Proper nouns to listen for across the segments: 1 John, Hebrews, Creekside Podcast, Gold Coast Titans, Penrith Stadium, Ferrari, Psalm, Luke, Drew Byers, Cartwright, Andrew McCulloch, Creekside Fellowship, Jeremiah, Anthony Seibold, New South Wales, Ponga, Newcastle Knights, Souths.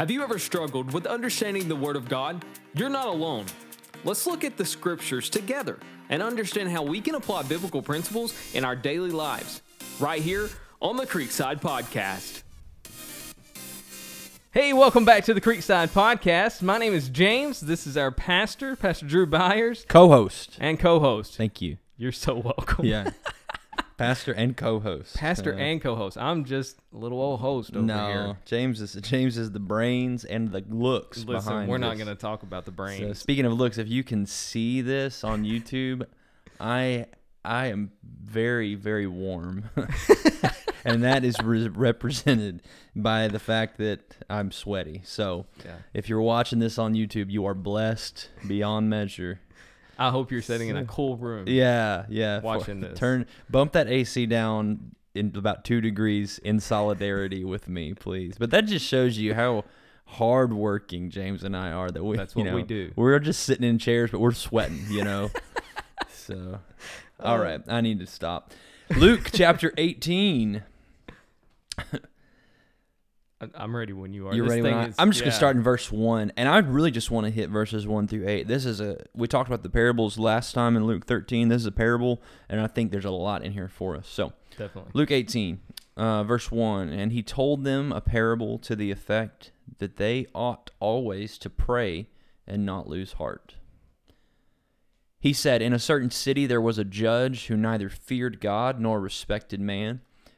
Have you ever struggled with understanding the Word of God? You're not alone. Let's look at the Scriptures together and understand how we can apply biblical principles in our daily lives, right here on the Creekside Podcast. Hey, welcome back to the Creekside Podcast. My name is James. This is our pastor, Pastor Drew Byers. Co-host. And co-host. Thank you. You're so welcome. Yeah. Pastor and co-host. Pastor and co-host. I'm just a little old host over here. No, James is the brains and the looks behind this. We're not going to talk about the brains. So, speaking of looks, if you can see this on YouTube, I am very, very warm. And that is represented by the fact that I'm sweaty. So If you're watching this on YouTube, you are blessed beyond measure. I hope you're sitting in a cool room. Yeah. Watching this. Bump that AC down in about 2 degrees in solidarity with me, please. But that just shows you how hardworking James and I are. That's what we do. We're just sitting in chairs, but we're sweating, So, all right, I need to stop. Luke chapter 18. I'm ready when you are. You're ready when I'm just going to start in verse 1, and I really just want to hit verses 1 through 8. We talked about the parables last time in Luke 13. This is a parable, and I think there's a lot in here for us. So, definitely. Luke 18, verse 1, and he told them a parable to the effect that they ought always to pray and not lose heart. He said, in a certain city there was a judge who neither feared God nor respected man.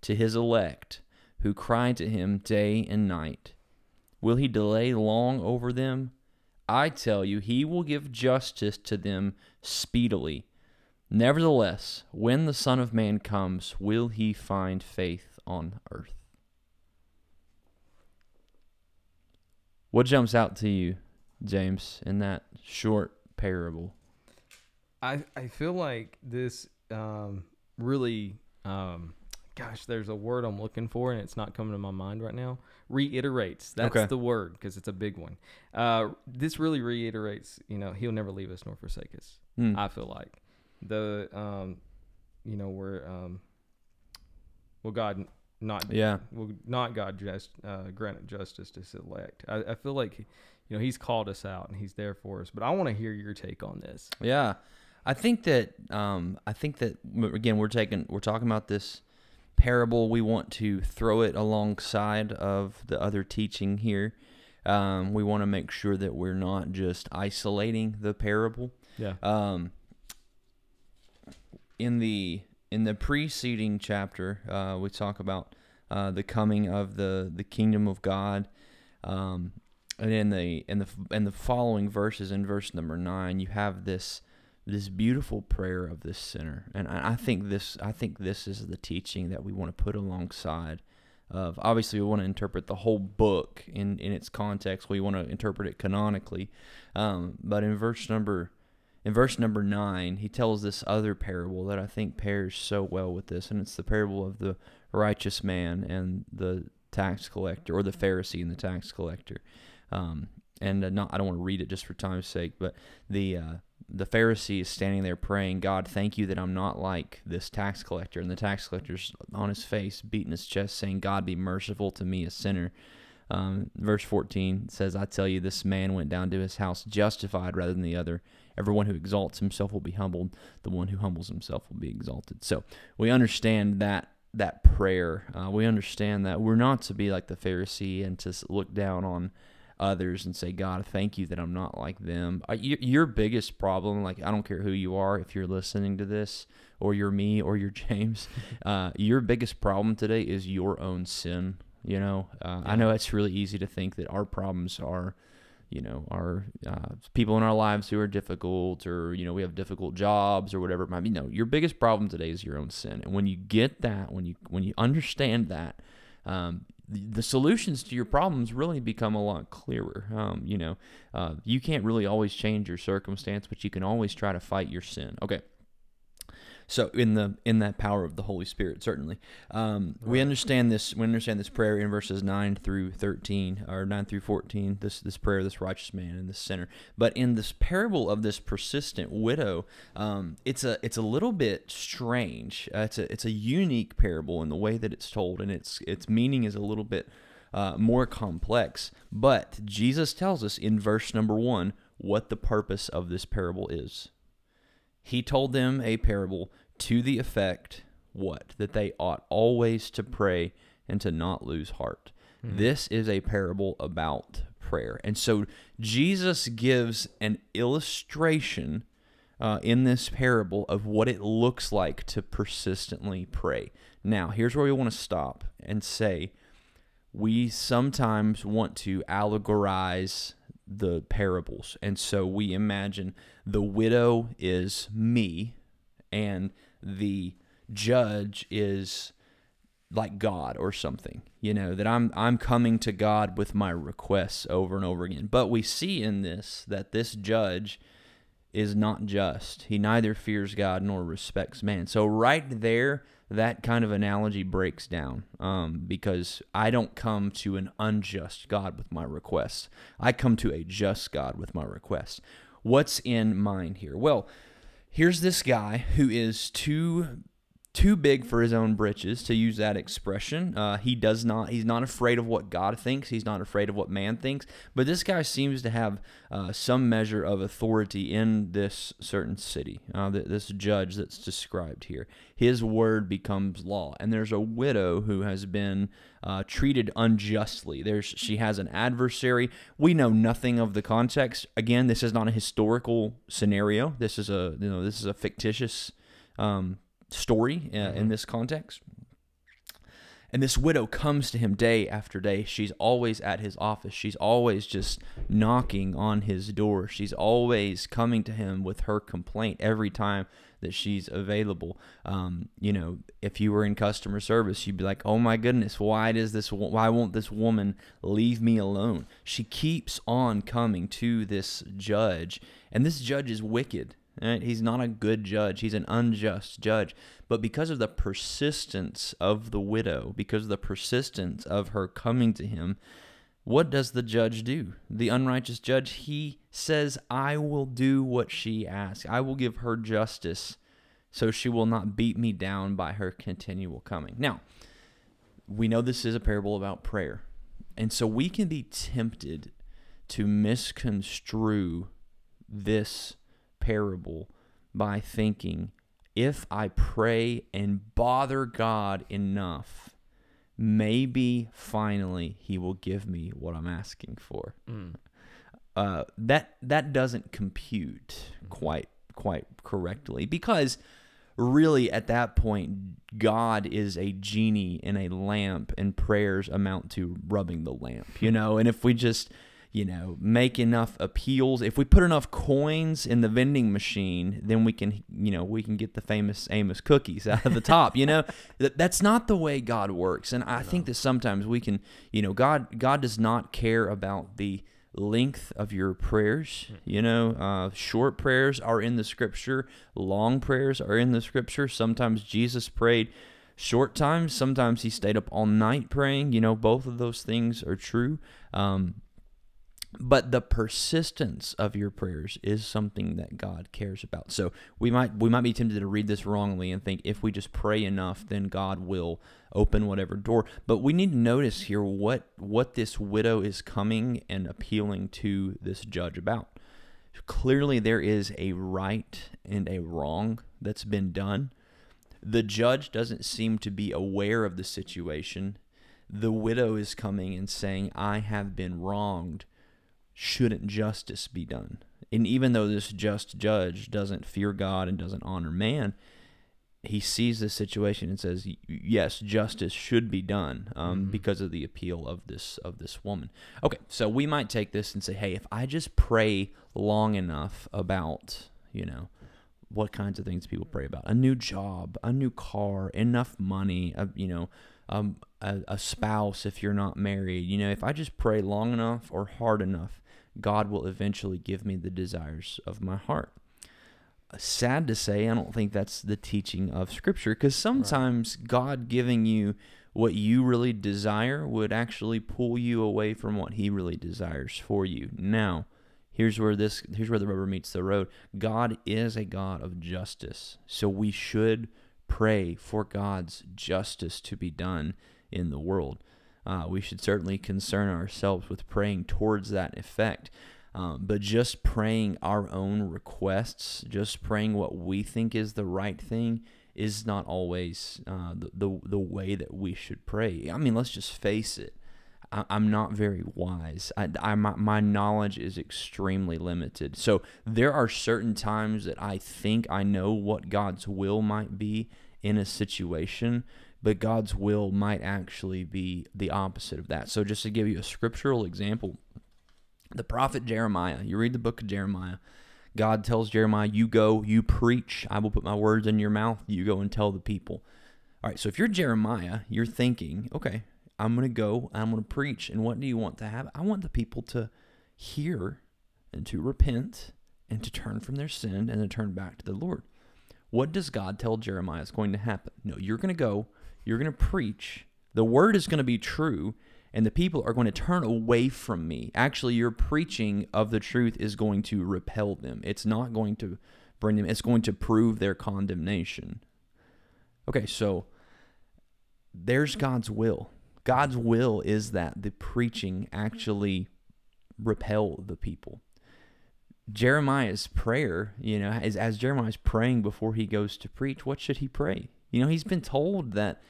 to his elect, who cry to him day and night? Will he delay long over them? I tell you, he will give justice to them speedily. Nevertheless, when the Son of Man comes, will he find faith on earth? What jumps out to you, James, in that short parable? I feel like this really... Gosh, there's a word I'm looking for, and it's not coming to my mind right now. Reiterates. That's okay. The word, because it's a big one. This really reiterates, he'll never leave us nor forsake us. Mm. I feel like the, will God not grant justice to his elect? I feel like, he's called us out and he's there for us. But I want to hear your take on this. Yeah, I think that again, we're talking about this parable. We want to throw it alongside of the other teaching here. We want to make sure that we're not just isolating the parable. Yeah. In the preceding chapter, we talk about the coming of the kingdom of God, and in the following verses, in verse number 9, you have this beautiful prayer of this sinner. And I think this is the teaching that we want to put alongside of. Obviously, we want to interpret the whole book in its context. We want to interpret it canonically. But in verse number 9, he tells this other parable that I think pairs so well with this, and it's the parable of the righteous man and the tax collector, or the Pharisee and the tax collector. I don't want to read it just for time's sake, but the Pharisee is standing there praying, God, thank you that I'm not like this tax collector. And the tax collector's on his face, beating his chest, saying, God, be merciful to me, a sinner. Verse 14 says, I tell you, this man went down to his house justified rather than the other. Everyone who exalts himself will be humbled. The one who humbles himself will be exalted. So we understand that prayer. We understand that we're not to be like the Pharisee and to look down on others and say, God, thank you that I'm not like them. Your biggest problem, like, I don't care who you are, if you're listening to this, or you're me, or you're James, your biggest problem today is your own sin. I know it's really easy to think that our problems are, our people in our lives who are difficult, or, we have difficult jobs or whatever it might be. No, your biggest problem today is your own sin. And when you get that, when you understand that, the solutions to your problems really become a lot clearer. You can't really always change your circumstance, but you can always try to fight your sin. Okay. So in that power of the Holy Spirit, certainly, we understand this. We understand this prayer in verses 9 through 13 or 9 through 14. This prayer of this righteous man and this sinner. But in this parable of this persistent widow, it's a little bit strange. It's a unique parable in the way that it's told, and its meaning is a little bit more complex. But Jesus tells us in verse number 1 what the purpose of this parable is. He told them a parable to the effect, what? That they ought always to pray and to not lose heart. Mm-hmm. This is a parable about prayer. And so Jesus gives an illustration in this parable of what it looks like to persistently pray. Now, here's where we want to stop and say, we sometimes want to allegorize the parables. And so we imagine the widow is me and the judge is like God or something, that I'm coming to God with my requests over and over again. But we see in this that this judge is not just. He neither fears God nor respects man. So right there, that kind of analogy breaks down because I don't come to an unjust God with my requests. I come to a just God with my requests. What's in mind here? Well, here's this guy who is too big for his own britches, to use that expression. He's not afraid of what God thinks. He's not afraid of what man thinks. But this guy seems to have some measure of authority in this certain city, this judge that's described here. His word becomes law. And there's a widow who has been treated unjustly. She has an adversary. We know nothing of the context. Again, this is not a historical scenario. This is a fictitious story in this context. And this widow comes to him day after day. She's always at his office. She's always just knocking on his door. She's always coming to him with her complaint every time that she's available. If you were in customer service, you'd be like, oh my goodness, why won't this woman leave me alone? She keeps on coming to this judge, and this judge is wicked. He's not a good judge. He's an unjust judge. But because of the persistence of the widow, because of the persistence of her coming to him, what does the judge do? The unrighteous judge, he says, I will do what she asks. I will give her justice so she will not beat me down by her continual coming. Now, we know this is a parable about prayer. And so we can be tempted to misconstrue this parable by thinking, if I pray and bother God enough, maybe finally He will give me what I'm asking for. That doesn't compute quite correctly, because really at that point God is a genie in a lamp, and prayers amount to rubbing the lamp, and if we just make enough appeals. If we put enough coins in the vending machine, then we can get the famous Amos cookies out of the top. That's not the way God works. And I think that sometimes we can, God does not care about the length of your prayers. Short prayers are in the Scripture. Long prayers are in the Scripture. Sometimes Jesus prayed short times. Sometimes He stayed up all night praying. Both of those things are true. But the persistence of your prayers is something that God cares about. So we might be tempted to read this wrongly and think if we just pray enough, then God will open whatever door. But we need to notice here what this widow is coming and appealing to this judge about. Clearly there is a right and a wrong that's been done. The judge doesn't seem to be aware of the situation. The widow is coming and saying, I have been wronged. Shouldn't justice be done? And even though this just judge doesn't fear God and doesn't honor man, he sees this situation and says, yes, justice should be done because of the appeal of this woman. Okay, so we might take this and say, hey, if I just pray long enough about, what kinds of things people pray about, a new job, a new car, enough money, a spouse if you're not married. You know, if I just pray long enough or hard enough, God will eventually give me the desires of my heart. Sad to say, I don't think that's the teaching of Scripture, because sometimes right. God giving you what you really desire would actually pull you away from what He really desires for you. Now, here's where the rubber meets the road. God is a God of justice, so we should pray for God's justice to be done in the world. We should certainly concern ourselves with praying towards that effect. But just praying our own requests, just praying what we think is the right thing, is not always the way that we should pray. I mean, let's just face it. I'm not very wise. My knowledge is extremely limited. So there are certain times that I think I know what God's will might be in a situation, but God's will might actually be the opposite of that. So just to give you a scriptural example, the prophet Jeremiah, you read the book of Jeremiah, God tells Jeremiah, you go, you preach, I will put my words in your mouth, you go and tell the people. All right, so if you're Jeremiah, you're thinking, okay, I'm going to go, I'm going to preach, and what do you want to have? I want the people to hear and to repent and to turn from their sin and to turn back to the Lord. What does God tell Jeremiah is going to happen? No, you're going to go, you're going to preach, the word is going to be true, and the people are going to turn away from me. Actually, your preaching of the truth is going to repel them. It's not going to bring them, it's going to prove their condemnation. Okay, so there's God's will. God's will is that the preaching actually repel the people. Jeremiah's prayer, you know, as Jeremiah's praying before he goes to preach, what should he pray? You know, he's been told that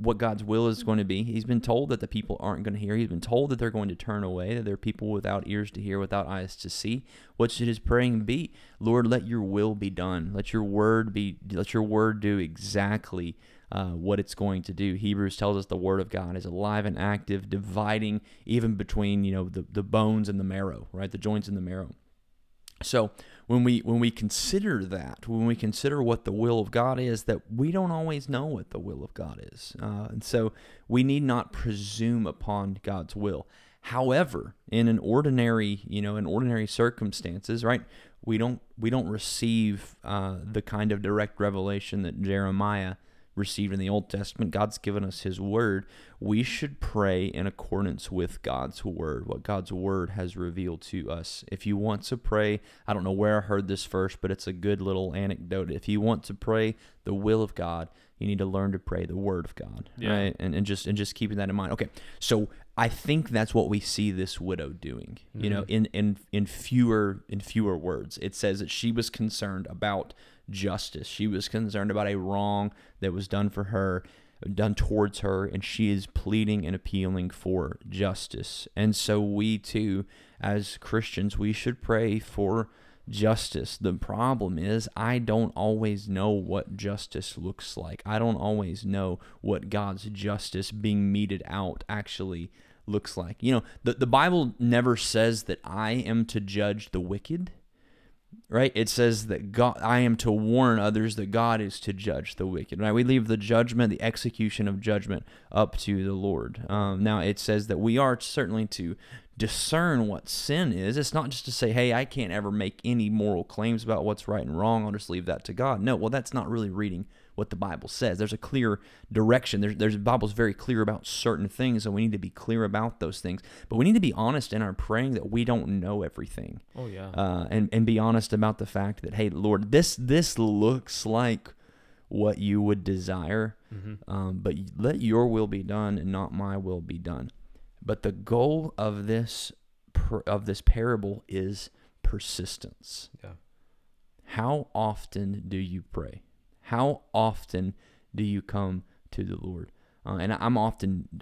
what God's will is going to be. He's been told that the people aren't going to hear. He's been told that they're going to turn away, that there are people without ears to hear, without eyes to see. What should his praying be? Lord, let your will be done. Let your word do exactly what it's going to do. Hebrews tells us the word of God is alive and active, dividing even between, you know, the bones and the marrow, right? The joints and the marrow. So when we consider that, when we consider what the will of God is, that we don't always know what the will of God is. And so we need not presume upon God's will. However, in ordinary circumstances, right, we don't receive the kind of direct revelation that Jeremiah received in the Old Testament. God's given us His Word. We should pray in accordance with God's Word, what God's Word has revealed to us. If you want to pray, I don't know where I heard this first, but it's a good little anecdote. If you want to pray the will of God, you need to learn to pray the Word of God, yeah. Right? And just keeping that in mind. Okay, so I think that's what we see this widow doing. Mm-hmm. You know, in fewer words, it says that she was concerned about justice. She was concerned about a wrong that was done for her, done towards her, and she is pleading and appealing for justice. And so we too, as Christians, we should pray for justice. The problem is, I don't always know what justice looks like. I don't always know what God's justice being meted out actually looks like. You know, the Bible never says that I am to judge the wicked. Right? It says that God, I am to warn others that God is to judge the wicked. Right? We leave the judgment, the execution of judgment, up to the Lord. Now, it says that we are certainly to discern what sin is. It's not just to say, hey, I can't ever make any moral claims about what's right and wrong. I'll just leave that to God. No, well, that's not really reading what the Bible says. There's a clear direction. The Bible's very clear about certain things, and we need to be clear about those things. But we need to be honest in our praying that we don't know everything. Oh, yeah. And be honest about the fact that, hey, Lord, this looks like what you would desire, mm-hmm. But let your will be done and not my will be done. But the goal of this parable is persistence. Yeah. How often do you pray? How often do you come to the Lord? And I'm often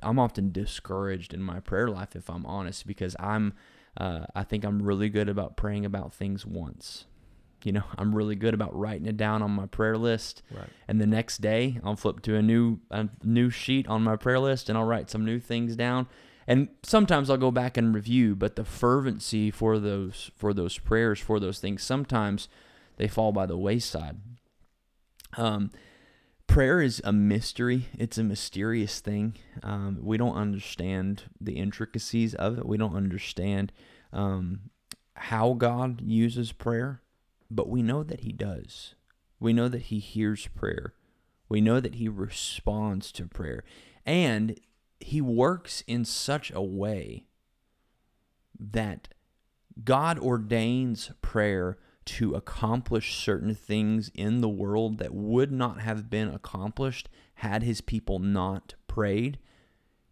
discouraged in my prayer life, if I'm honest, because I think I'm really good about praying about things once. You know, I'm really good about writing it down on my prayer list, right. And the next day I'll flip to a new sheet on my prayer list, and I'll write some new things down. And sometimes I'll go back and review, but the fervency for those prayers, for those things, sometimes they fall by the wayside. Prayer is a mystery. It's a mysterious thing. We don't understand the intricacies of it. We don't understand how God uses prayer, but we know that He does. We know that He hears prayer. We know that He responds to prayer. And He works in such a way that God ordains prayer to accomplish certain things in the world that would not have been accomplished had His people not prayed.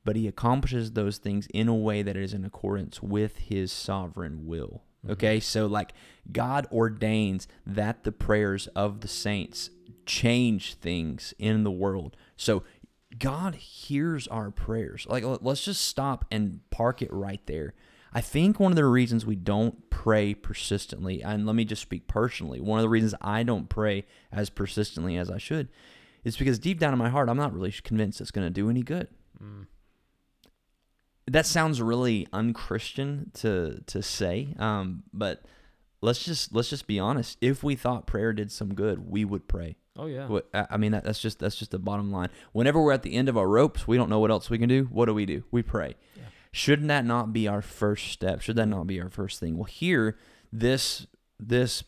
But He accomplishes those things in a way that is in accordance with His sovereign will. Okay, so like God ordains that the prayers of the saints change things in the world. So God hears our prayers. Like, let's just stop and park it right there. I think one of the reasons we don't pray persistently, and let me just speak personally, one of the reasons I don't pray as persistently as I should is because deep down in my heart, I'm not really convinced it's going to do any good. Mm. That sounds really unchristian to say, but let's just be honest. If we thought prayer did some good, we would pray. Oh yeah. I mean, that's just the bottom line. Whenever we're at the end of our ropes, we don't know what else we can do. What do? We pray. Yeah. Shouldn't that not be our first step? Should that not be our first thing? Well, here, this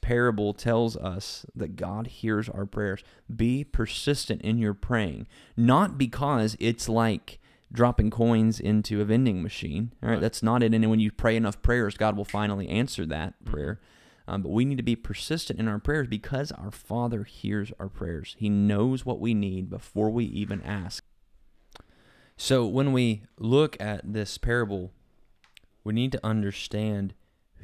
parable tells us that God hears our prayers. Be persistent in your praying, not because it's like dropping coins into a vending machine. All right, that's not it. And when you pray enough prayers, God will finally answer that prayer. But we need to be persistent in our prayers because our Father hears our prayers. He knows what we need before we even ask. So when we look at this parable, we need to understand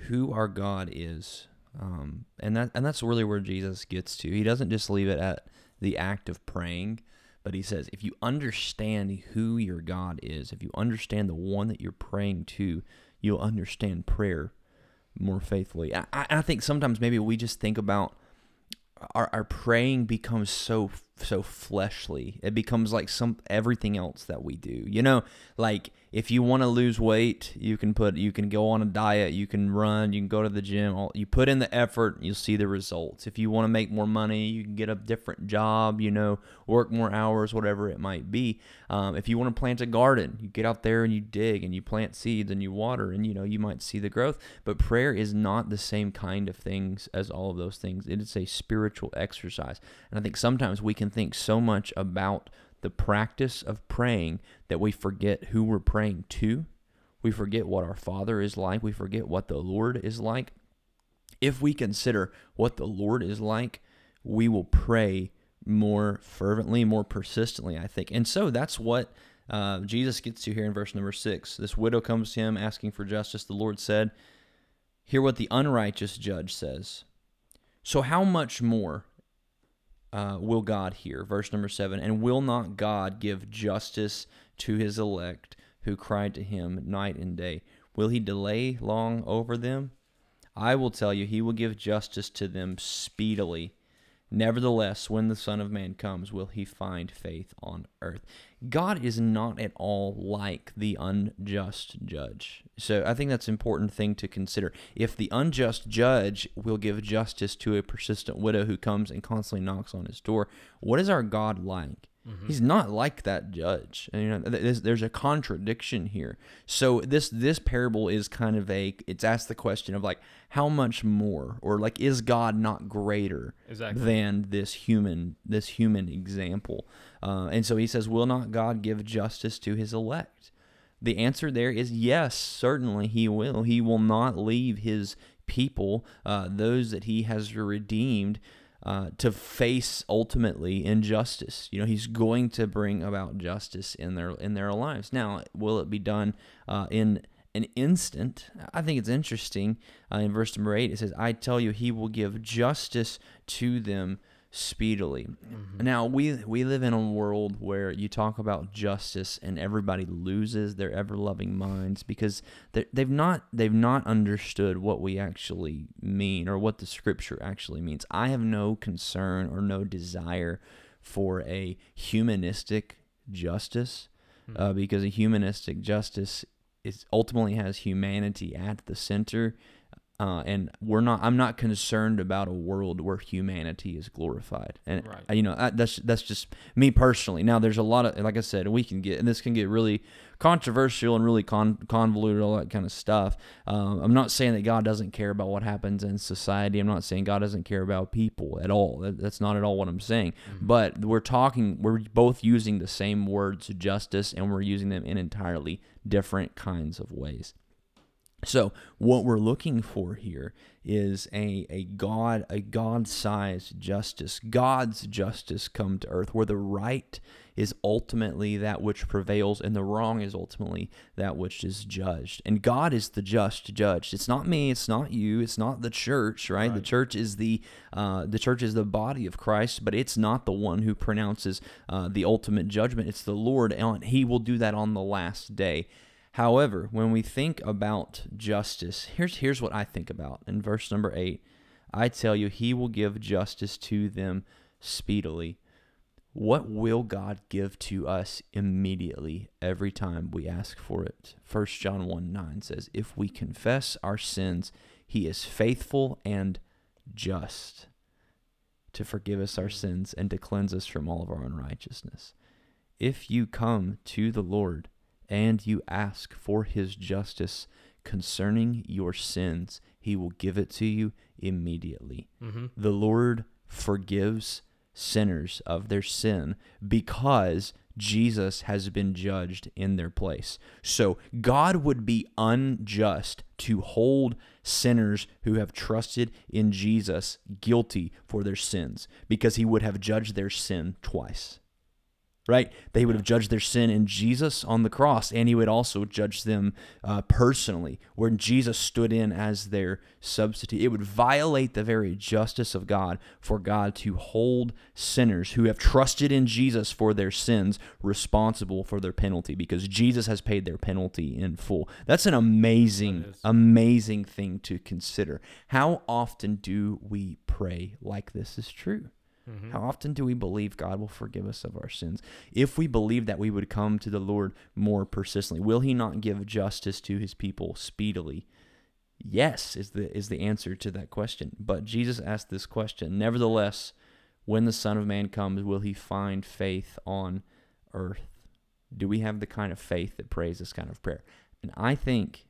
who our God is. And that's really where Jesus gets to. He doesn't just leave it at the act of praying. But He says, if you understand who your God is, if you understand the one that you're praying to, you'll understand prayer more faithfully. I think sometimes maybe we just think about our praying becomes so fleshly. It becomes like everything else that we do. You know, like if you want to lose weight, you can go on a diet, you can run, you can go to the gym. You put in the effort, you'll see the results. If you want to make more money, you can get a different job. You know, work more hours, whatever it might be. If you want to plant a garden, you get out there and you dig and you plant seeds and you water, and you know you might see the growth. But prayer is not the same kind of things as all of those things. It is a spiritual exercise, and I think sometimes we can think so much about the practice of praying that we forget who we're praying to. We forget what our Father is like. We forget what the Lord is like. If we consider what the Lord is like, we will pray more fervently, more persistently, I think. And so that's what Jesus gets to here in verse number 6. This widow comes to Him asking for justice. The Lord said, "Hear what the unrighteous judge says. So how much more will God hear?" Verse number 7, "And will not God give justice to His elect who cry to Him night and day? Will He delay long over them? I will tell you, He will give justice to them speedily. Nevertheless, when the Son of Man comes, will He find faith on earth?" God is not at all like the unjust judge. So I think that's an important thing to consider. If the unjust judge will give justice to a persistent widow who comes and constantly knocks on his door, what is our God like? Mm-hmm. He's not like that judge. And, you know, there's a contradiction here. So this parable is kind of it's asked the question of like, how much more, or like, is God not greater than this human example? And so He says, will not God give justice to His elect? The answer there is yes, certainly He will. He will not leave His people, those that He has redeemed, to face ultimately injustice. You know, He's going to bring about justice in their lives. Now, will it be done in an instant? I think it's interesting. In verse number 8, it says, "I tell you, He will give justice to them speedily." Mm-hmm. Now, we live in a world where you talk about justice and everybody loses their ever-loving minds because they've not understood what we actually mean or what the Scripture actually means. I have no concern or no desire for a humanistic justice, because a humanistic justice ultimately has humanity at the center. And I'm not concerned about a world where humanity is glorified. And right. That's just me personally. Now, there's a lot of, like I said, this can get really controversial and really convoluted, all that kind of stuff. I'm not saying that God doesn't care about what happens in society. I'm not saying God doesn't care about people at all. That's not at all what I'm saying. Mm-hmm. But we're both using the same words, justice, and we're using them in entirely different kinds of ways. So what we're looking for here is a God-sized justice, God's justice come to earth, where the right is ultimately that which prevails and the wrong is ultimately that which is judged. And God is the just judge. It's not me, it's not you, it's not the church, right? The church is the body of Christ, but it's not the one who pronounces the ultimate judgment. It's the Lord, and He will do that on the last day. However, when we think about justice, here's what I think about. In verse number 8, I tell you, He will give justice to them speedily. What will God give to us immediately every time we ask for it? 1 John 1:9 says, if we confess our sins, He is faithful and just to forgive us our sins and to cleanse us from all of our unrighteousness. If you come to the Lord and you ask for His justice concerning your sins, He will give it to you immediately. Mm-hmm. The Lord forgives sinners of their sin because Jesus has been judged in their place. So God would be unjust to hold sinners who have trusted in Jesus guilty for their sins, because He would have judged their sin twice. Right? They would have judged their sin in Jesus on the cross, and He would also judge them personally, where Jesus stood in as their substitute. It would violate the very justice of God for God to hold sinners who have trusted in Jesus for their sins responsible for their penalty, because Jesus has paid their penalty in full. That's an amazing thing to consider. How often do we pray like this is true? Mm-hmm. How often do we believe God will forgive us of our sins? If we believe that, we would come to the Lord more persistently. Will He not give justice to His people speedily? Yes, is the answer to that question. But Jesus asked this question, nevertheless, when the Son of Man comes, will He find faith on earth? Do we have the kind of faith that prays this kind of prayer? And I think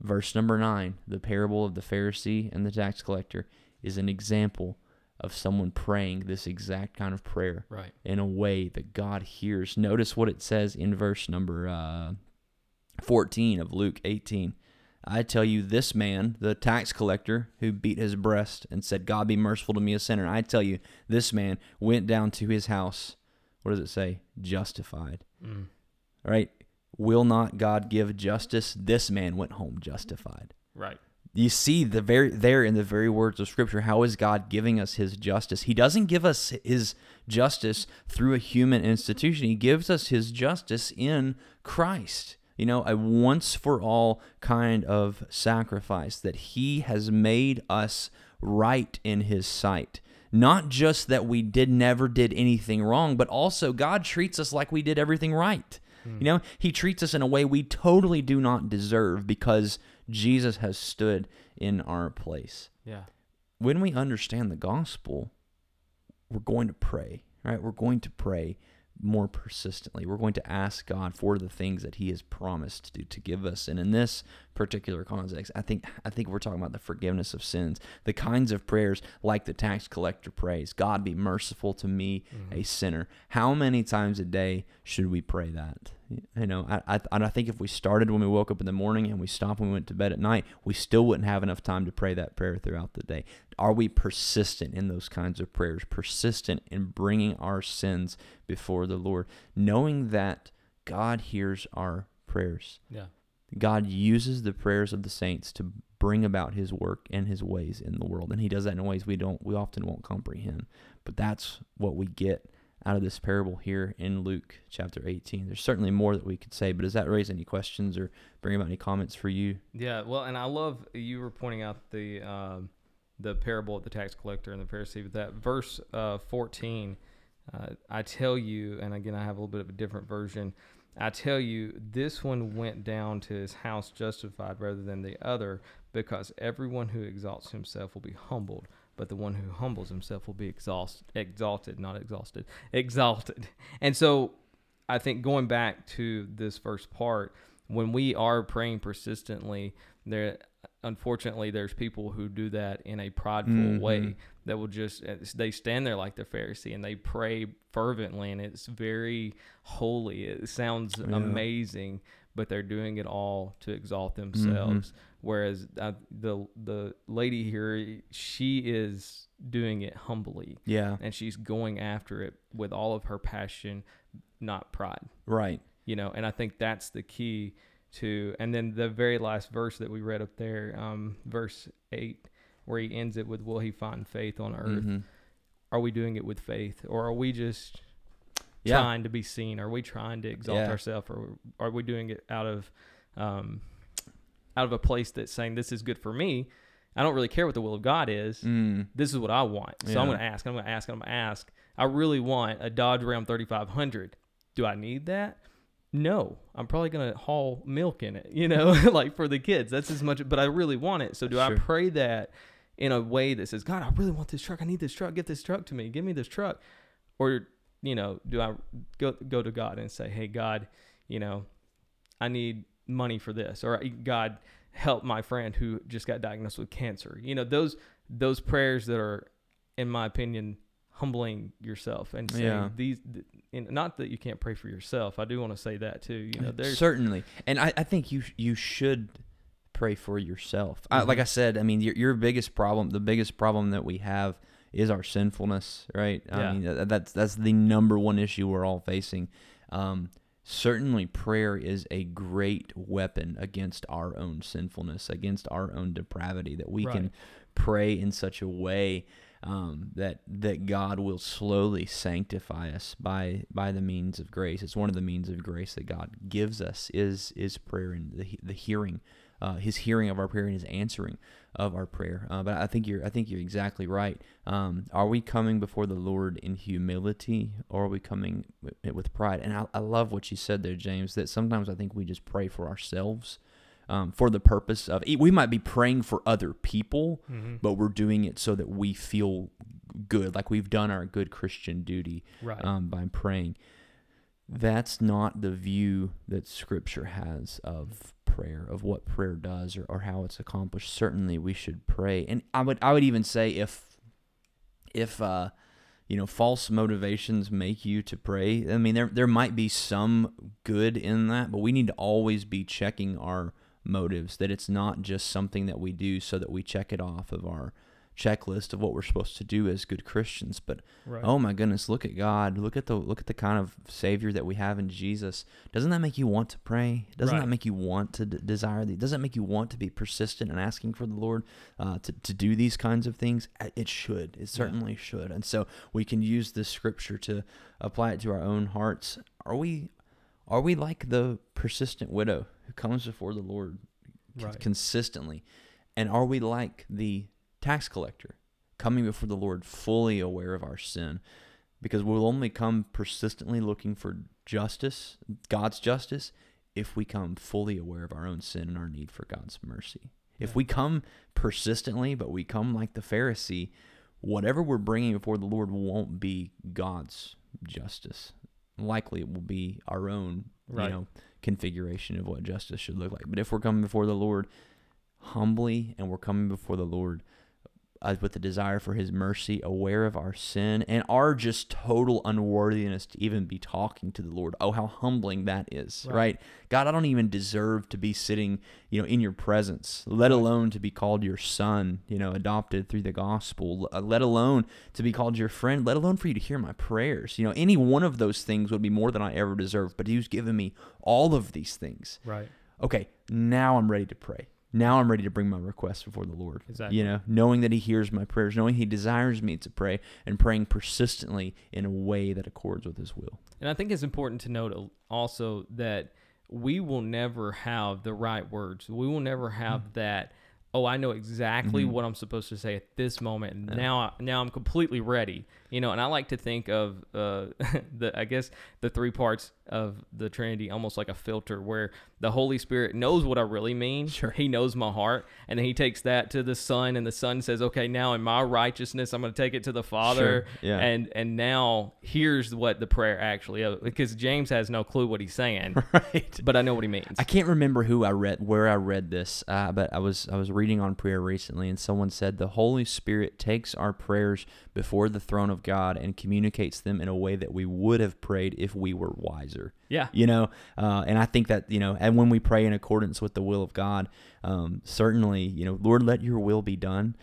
verse number 9, the parable of the Pharisee and the tax collector, is an example of someone praying this exact kind of prayer in a way that God hears. Notice what it says in verse number 14 of Luke 18. I tell you, this man, the tax collector, who beat his breast and said, God be merciful to me, a sinner. I tell you, this man went down to his house, what does it say? Justified. Mm. All right? Will not God give justice? This man went home justified. Right. You see in the very words of Scripture, how is God giving us His justice? He doesn't give us His justice through a human institution. He gives us His justice in Christ. A once-for-all kind of sacrifice that He has made us right in His sight. Not just that we never did anything wrong, but also God treats us like we did everything right. He treats us in a way we totally do not deserve, because Jesus has stood in our place. Yeah. When we understand the gospel, we're going to pray, right? We're going to pray more persistently. We're going to ask God for the things that He has promised to give us. And in this particular context, I think we're talking about the forgiveness of sins, the kinds of prayers like the tax collector prays, God be merciful to me, a sinner. How many times a day should we pray that? I think if we started when we woke up in the morning and we stopped when we went to bed at night, we still wouldn't have enough time to pray that prayer throughout the day. Are we persistent in those kinds of prayers, persistent in bringing our sins before the Lord, knowing that God hears our prayers? Yeah. God uses the prayers of the saints to bring about His work and His ways in the world, and He does that in ways we often won't comprehend. But that's what we get out of this parable here in Luke chapter 18. There's certainly more that we could say, but does that raise any questions or bring about any comments for you? Yeah, well, and I love you were pointing out the parable of the tax collector and the Pharisee, but that verse 14, I tell you, and again, I have a little bit of a different version, I tell you, this one went down to his house justified rather than the other, because everyone who exalts himself will be humbled, but the one who humbles himself will be exalted. And so I think going back to this first part, when we are praying persistently, there, unfortunately, there's people who do that in a prideful way that will just, they stand there like the Pharisee and they pray fervently, and it's very holy. It sounds amazing, but they're doing it all to exalt themselves. Whereas the lady here, she is doing it humbly. Yeah. And she's going after it with all of her passion, not pride. Right. You know, and I think that's the key to, and then the very last verse that we read up there, verse 8, where he ends it with, will he find faith on earth? Are we doing it with faith, or are we just trying to be seen? Are we trying to exalt ourselves, or are we doing it out of a place that's saying, this is good for me? I don't really care what the will of God is. This is what I want. So I'm going to ask, I'm going to ask. I really want a Dodge Ram 3500. Do I need that? No, I'm probably going to haul milk in it, you know, like for the kids. That's as much, but I really want it. So do I pray that in a way that says, God, I really want this truck. I need this truck. Get this truck to me. Give me this truck. Or, you know, do I go to God and say, hey, God, you know, I need money for this. Or God, help my friend who just got diagnosed with cancer. You know, those prayers that are, in my opinion, humbling yourself and saying these, and not that you can't pray for yourself. I do want to say that too. You know, there's certainly, and I think you should pray for yourself. Like I said, I mean, your biggest problem, the biggest problem that we have is our sinfulness, right? I mean, that's the number one issue we're all facing. Certainly, prayer is a great weapon against our own sinfulness, against our own depravity. That we can pray in such a way. That God will slowly sanctify us by the means of grace. It's one of the means of grace that God gives us is prayer, and the hearing, His hearing of our prayer and His answering of our prayer. But I think you're exactly right. Are we coming before the Lord in humility, or are we coming with pride? And I love what you said there, James. That sometimes I think we just pray for ourselves. For the purpose of, we might be praying for other people, but we're doing it so that we feel good, like we've done our good Christian duty by praying. That's not the view that Scripture has of prayer, of what prayer does or how it's accomplished. Certainly, we should pray, and I would even say if you know, false motivations make you to pray. I mean, there might be some good in that, but we need to always be checking our motives, that it's not just something that we do so that we check it off of our checklist of what we're supposed to do as good Christians, but oh my goodness, look at God, look at the kind of Savior that we have in Jesus. Doesn't that make you want to pray? Doesn't that make you want to desire these? Doesn't that make you want to be persistent in asking for the Lord to do these kinds of things? It certainly should. And so we can use this Scripture to apply it to our own hearts. Are we like the persistent widow who comes before the Lord consistently? And are we like the tax collector coming before the Lord fully aware of our sin? Because we'll only come persistently looking for justice, God's justice, if we come fully aware of our own sin and our need for God's mercy. Yeah. If we come persistently, but we come like the Pharisee, whatever we're bringing before the Lord won't be God's justice. Likely it will be our own configuration of what justice should look like. But if we're coming before the Lord humbly, and we're coming before the Lord with a desire for His mercy, aware of our sin, and our just total unworthiness to even be talking to the Lord. Oh, how humbling that is, right? God, I don't even deserve to be sitting, you know, in your presence, let alone to be called your son, you know, adopted through the gospel, let alone to be called your friend, let alone for you to hear my prayers. You know, any one of those things would be more than I ever deserve, but He's given me all of these things. Right. Okay, now I'm ready to pray. Now I'm ready to bring my requests before the Lord. Exactly. You know, knowing that He hears my prayers, knowing He desires me to pray, and praying persistently in a way that accords with His will. And I think it's important to note also that we will never have the right words. We will never have that, oh, I know exactly what I'm supposed to say at this moment. And now I'm completely ready. You know, and I like to think of the I guess the three parts of the Trinity, almost like a filter where the Holy Spirit knows what I really mean. Sure. He knows my heart. And then he takes that to the Son, and the Son says, okay, now in my righteousness, I'm going to take it to the Father. Sure. Yeah. And now here's what the prayer actually is, because James has no clue what he's saying. Right. But I know what he means. I can't remember where I read this, but I was reading on prayer recently, and someone said the Holy Spirit takes our prayers before the throne of God and communicates them in a way that we would have prayed if we were wise. Yeah. You know, and I think that, you know, and when we pray in accordance with the will of God, certainly, you know, Lord, let your will be done.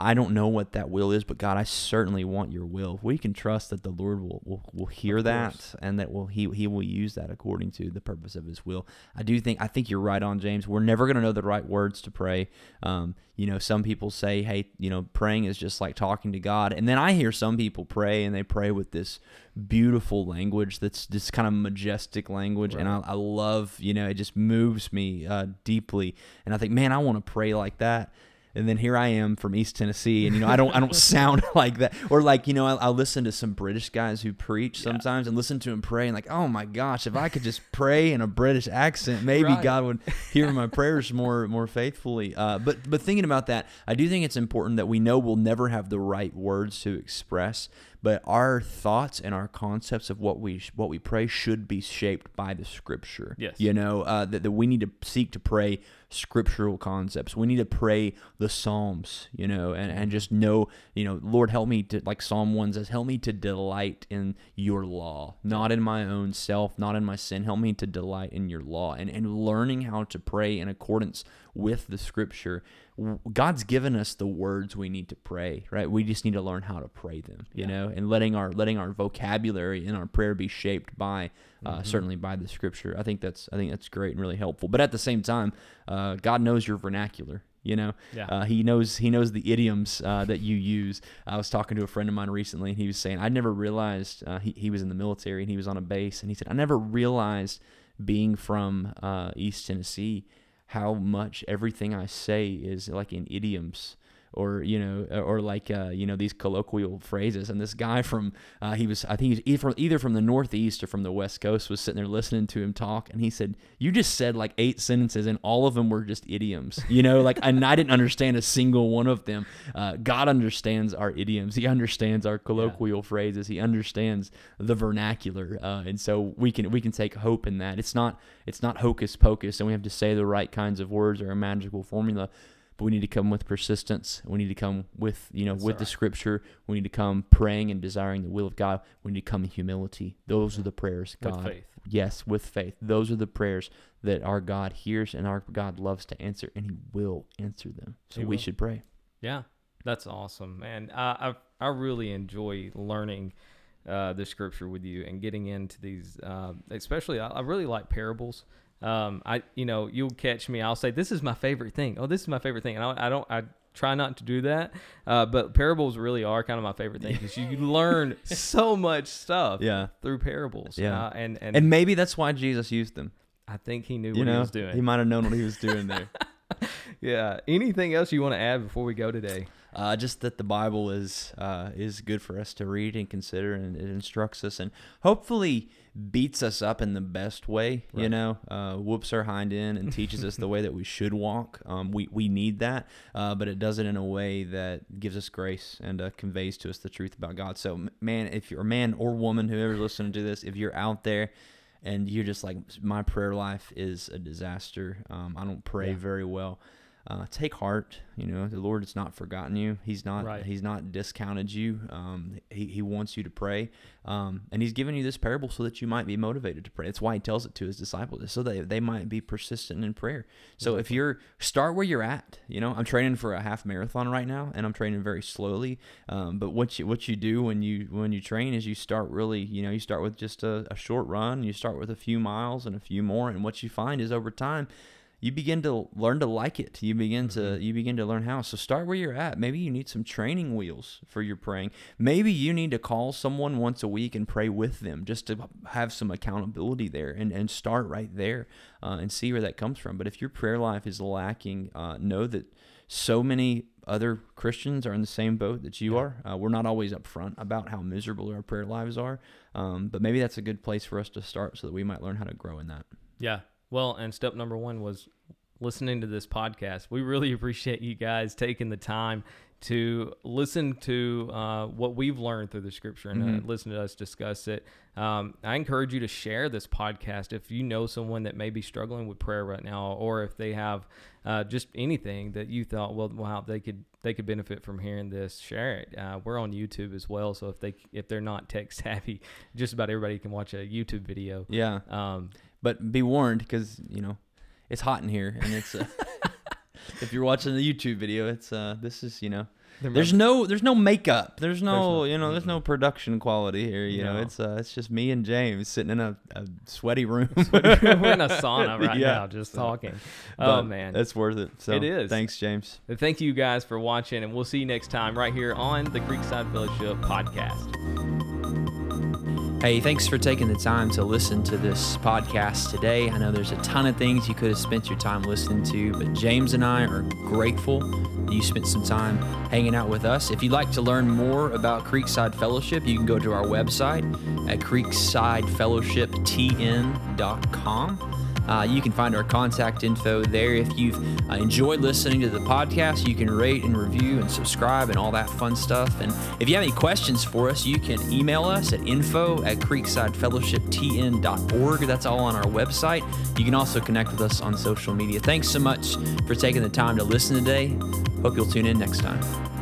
I don't know what that will is, but God, I certainly want your will. We can trust that the Lord will hear that, and that he will use that according to the purpose of his will. I think you're right on, James. We're never going to know the right words to pray. You know, some people say, hey, you know, praying is just like talking to God. And then I hear some people pray, and they pray with this beautiful language that's just kind of majestic language. Right. And I love, you know, it just moves me deeply. And I think, man, I want to pray like that. And then here I am from East Tennessee, and you know I don't sound like that, or like, you know, I listen to some British guys who preach sometimes, yeah, and listen to them pray, and like, oh my gosh, if I could just pray in a British accent, maybe right, God would hear my prayers more faithfully. But thinking about that, I do think it's important that we know we'll never have the right words to express, but our thoughts and our concepts of what we pray should be shaped by the Scripture. Yes. You know, that we need to seek to pray scriptural concepts. We need to pray the Psalms, you know, and just know, you know, Lord, help me to, like Psalm 1 says, help me to delight in your law, not in my own self, not in my sin. Help me to delight in your law. And learning how to pray in accordance with the Scripture. God's given us the words we need to pray, right? We just need to learn how to pray them, you know, and letting our vocabulary and our prayer be shaped by certainly by the Scripture. I think that's great and really helpful. But at the same time, God knows your vernacular. You know, he knows the idioms that you use. I was talking to a friend of mine recently, and he was saying, I never realized he was in the military, and he was on a base, and he said, I never realized, being from East Tennessee, how much everything I say is like in idioms, or, you know, or like, you know, these colloquial phrases. And this guy from, I think he was either from the Northeast or from the West Coast, was sitting there listening to him talk. And he said, you just said like 8 sentences, and all of them were just idioms, you know, like, and I didn't understand a single one of them. God understands our idioms. He understands our colloquial phrases. He understands the vernacular. And so we can take hope in that. It's not hocus pocus, and we have to say the right kinds of words or a magical formula. But we need to come with persistence. We need to come with, you know, that's with right, the Scripture. We need to come praying and desiring the will of God. We need to come in humility. Those are the prayers, God. With faith. Yes, with faith. Those are the prayers that our God hears and our God loves to answer, and He will answer them. So we should pray. Yeah, that's awesome, man. I really enjoy learning the Scripture with you and getting into these. Especially, I really like parables. You'll catch me, I'll say, this is my favorite thing. Oh, this is my favorite thing. And I try not to do that. But parables really are kind of my favorite thing, because you learn so much stuff through parables. Yeah. And maybe that's why Jesus used them. I think he knew what he was doing. He might've known what he was doing there. Yeah. Anything else you want to add before we go today? Just that the Bible is good for us to read and consider, and it instructs us, and hopefully beats us up in the best way, right, you know, whoops our hind end and teaches us the way that we should walk. We need that, but it does it in a way that gives us grace and conveys to us the truth about God. So, man, if you're a man or woman, whoever's listening to this, if you're out there and you're just like, my prayer life is a disaster, I don't pray very well, take heart. You know, the Lord has not forgotten you. He's not right. He's not discounted you. He wants you to pray, and He's given you this parable so that you might be motivated to pray. That's why He tells it to His disciples, so that they might be persistent in prayer. So if you're, start where you're at. You know, I'm training for a half marathon right now, and I'm training very slowly. But what you do when you train is you start really, you know, you start with just a short run. You start with a few miles and a few more, and what you find is over time, you begin to learn to like it. You begin to learn how. So start where you're at. Maybe you need some training wheels for your praying. Maybe you need to call someone once a week and pray with them just to have some accountability there, and start right there and see where that comes from. But if your prayer life is lacking, know that so many other Christians are in the same boat that you are. We're not always upfront about how miserable our prayer lives are, but maybe that's a good place for us to start so that we might learn how to grow in that. Yeah. Well, and step number one was listening to this podcast. We really appreciate you guys taking the time to listen to what we've learned through the Scripture and listen to us discuss it. I encourage you to share this podcast if you know someone that may be struggling with prayer right now, or if they have just anything that you thought, well, wow, they could benefit from hearing this. Share it. We're on YouTube as well, so if they're not tech savvy, just about everybody can watch a YouTube video. Yeah. But be warned, because it's hot in here, and it's. If you're watching the YouTube video, it's this is there's no makeup, there's no production quality here. It's just me and James sitting in a sweaty room. We're in a sauna now, just talking. But man, it's worth it. So it is. Thanks, James. And thank you guys for watching, and we'll see you next time right here on the Creekside Fellowship Podcast. Hey, thanks for taking the time to listen to this podcast today. I know there's a ton of things you could have spent your time listening to, but James and I are grateful that you spent some time hanging out with us. If you'd like to learn more about Creekside Fellowship, you can go to our website at creeksidefellowshiptn.com. You can find our contact info there. If you've enjoyed listening to the podcast, you can rate and review and subscribe and all that fun stuff. And if you have any questions for us, you can email us at info@creeksidefellowshiptn.org. That's all on our website. You can also connect with us on social media. Thanks so much for taking the time to listen today. Hope you'll tune in next time.